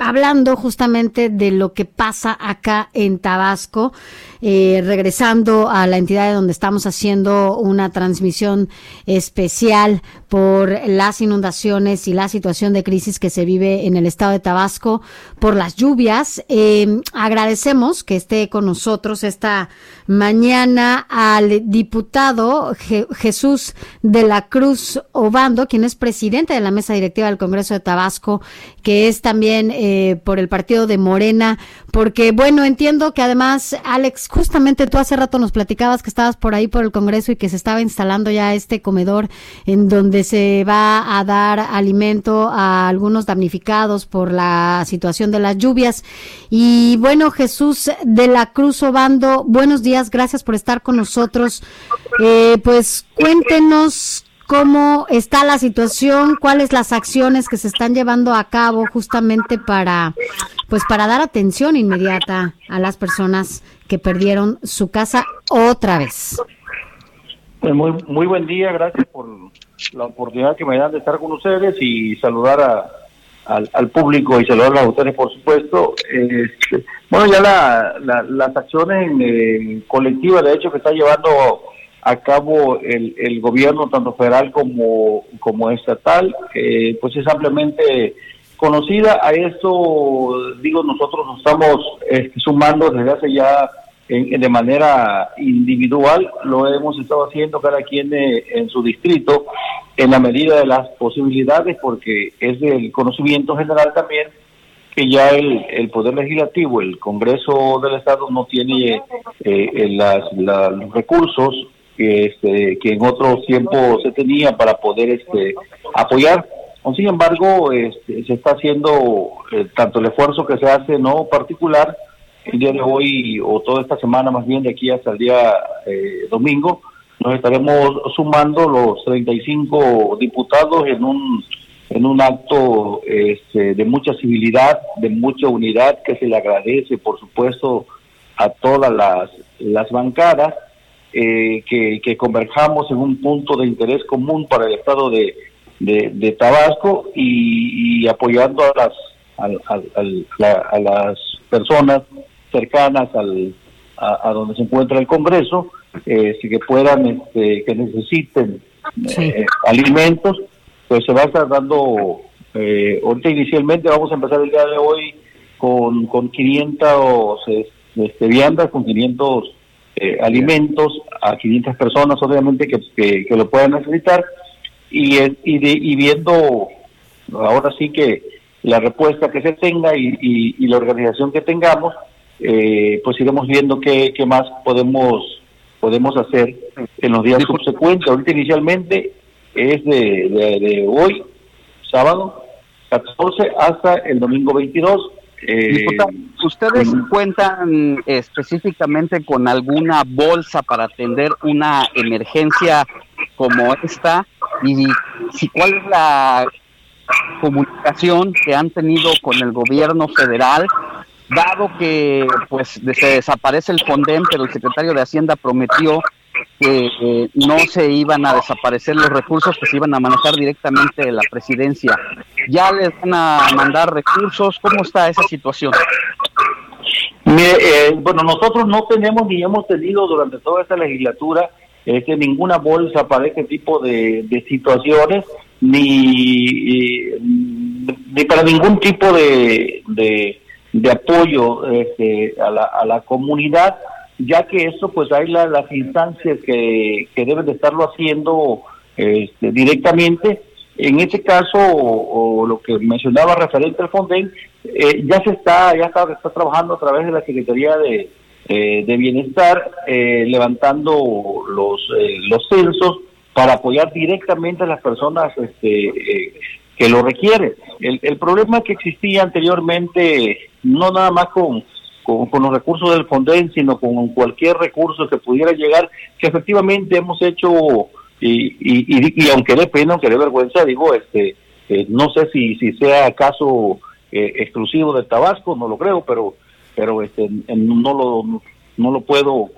Hablando justamente de lo que pasa acá en Tabasco, regresando a la entidad de donde estamos haciendo una transmisión especial por las inundaciones y la situación de crisis que se vive en el estado de Tabasco por las lluvias. Agradecemos que esté con nosotros esta mañana al diputado Jesús de la Cruz Obando, quien es presidente de la mesa directiva del Congreso de Tabasco, que es también por el partido de Morena, porque bueno, entiendo que además, Alex, justamente tú hace rato nos platicabas que estabas por ahí por el Congreso y que se estaba instalando ya este comedor en donde se va a dar alimento a algunos damnificados por la situación de las lluvias. Y bueno, Jesús de la Cruz Obando, buenos días, gracias por estar con nosotros. Pues cuéntenos cómo está la situación, cuáles las acciones que se están llevando a cabo justamente para dar atención inmediata a las personas que perdieron su casa otra vez. Pues muy buen día, gracias por la oportunidad que me dan de estar con ustedes y saludar al público y saludar a ustedes, por supuesto. Bueno, ya las acciones colectivas, de hecho, que está llevando a cabo el gobierno, tanto federal como estatal, pues es ampliamente conocida. A esto, digo, nosotros nos estamos sumando desde hace ya de manera individual, lo hemos estado haciendo cada quien en su distrito, en la medida de las posibilidades, porque es del conocimiento general también que ya el Poder Legislativo, el Congreso del Estado, no tiene los recursos que en otros tiempos se tenía para poder apoyar. Sin embargo, se está haciendo tanto el esfuerzo que se hace no particular el día de hoy o toda esta semana, más bien de aquí hasta el día domingo, nos estaremos sumando los 35 diputados en un acto de mucha civilidad, de mucha unidad, que se le agradece, por supuesto, a todas las bancadas. Que converjamos en un punto de interés común para el estado de Tabasco y apoyando a las personas cercanas a donde se encuentra el Congreso, que puedan, que necesiten alimentos, pues se va a estar dando. Ahorita inicialmente vamos a empezar el día de hoy con 500 viandas, con 500 alimentos a 500 personas, obviamente que lo puedan necesitar, y viendo ahora sí que la respuesta que se tenga y la organización que tengamos, pues iremos viendo qué más podemos hacer en los días subsecuentes. Ahorita inicialmente es de hoy, sábado 14, hasta el domingo 22. Diputado, ¿ustedes cuentan específicamente con alguna bolsa para atender una emergencia como esta? ¿Y cuál es la comunicación que han tenido con el gobierno federal, dado que pues se desaparece el Fonden, pero el secretario de Hacienda prometió que no se iban a desaparecer los recursos, que se iban a manejar directamente de la presidencia? ¿Ya les van a mandar recursos? ¿Cómo está esa situación? Bueno, nosotros no tenemos ni hemos tenido durante toda esta legislatura ninguna bolsa para este tipo de situaciones, ni para ningún tipo de apoyo a la comunidad, ya que eso pues hay las instancias que deben de estarlo haciendo directamente. En este caso, o lo que mencionaba referente al Fonden, ya está trabajando a través de la Secretaría de Bienestar, levantando los censos para apoyar directamente a las personas que lo requiere. El problema que existía anteriormente, no nada más con los recursos del Fonden, sino con cualquier recurso que pudiera llegar, que efectivamente hemos hecho, y aunque dé pena, aunque dé vergüenza, digo, no sé si sea caso exclusivo de Tabasco, no lo creo, pero no lo puedo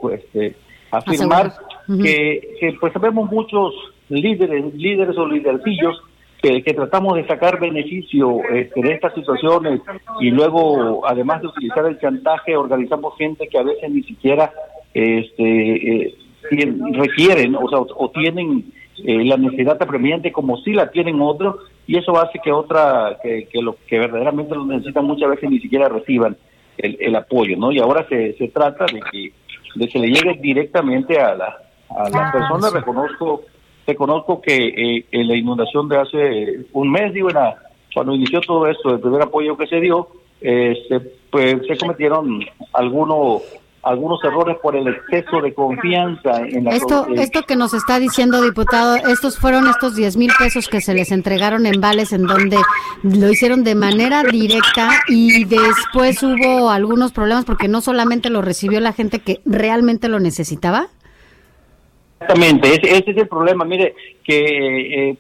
afirmar, uh-huh. que pues sabemos muchos líderes o lidercillos que tratamos de sacar beneficio de estas situaciones, y luego, además de utilizar el chantaje, organizamos gente que a veces ni siquiera requieren, o tienen la necesidad apremiante como si la tienen otros, y eso hace que lo que verdaderamente lo necesitan muchas veces ni siquiera reciban el apoyo, ¿no? Y ahora se trata de que le llegue directamente a la persona. Reconozco que en la inundación de hace un mes, cuando inició todo esto, el primer apoyo que se dio, se cometieron algunos errores por el exceso de confianza en la esto que nos está diciendo, diputado. Estos 10,000 pesos que se les entregaron en vales, en donde lo hicieron de manera directa, y después hubo algunos problemas porque no solamente lo recibió la gente que realmente lo necesitaba. Exactamente, ese es el problema. Mire, que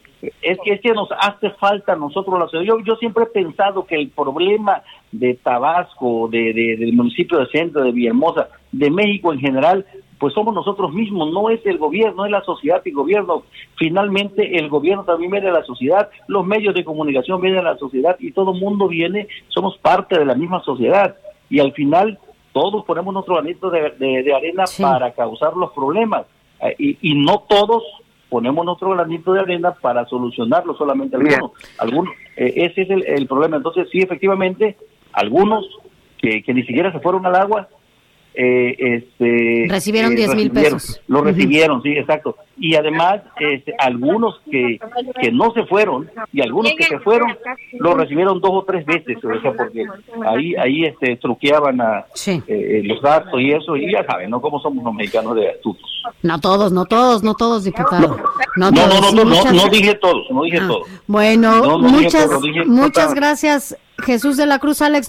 nos hace falta a nosotros la ciudad. Yo siempre he pensado que el problema de Tabasco, del municipio de Centro, de Villahermosa, de México en general, pues somos nosotros mismos, no es el gobierno, es la sociedad y gobierno. Finalmente el gobierno también viene de la sociedad, los medios de comunicación vienen de la sociedad, y todo el mundo somos parte de la misma sociedad, y al final todos ponemos nuestro granito de arena, sí, para causar los problemas. Y no todos ponemos nuestro granito de arena para solucionarlo, solamente algunos. Ese es el problema. Entonces, sí, efectivamente, algunos que ni siquiera se fueron al agua, recibieron 10,000 pesos. Lo recibieron, uh-huh. Sí, exacto. Y además, algunos que no se fueron, y algunos que se fueron, lo recibieron 2 o 3 veces, o sea, porque ahí truqueaban sí, los datos y eso, y ya saben, ¿no? Cómo somos los mexicanos de astutos. No todos, diputado. No dije todos. Bueno, muchas gracias, Jesús de la Cruz. Alex.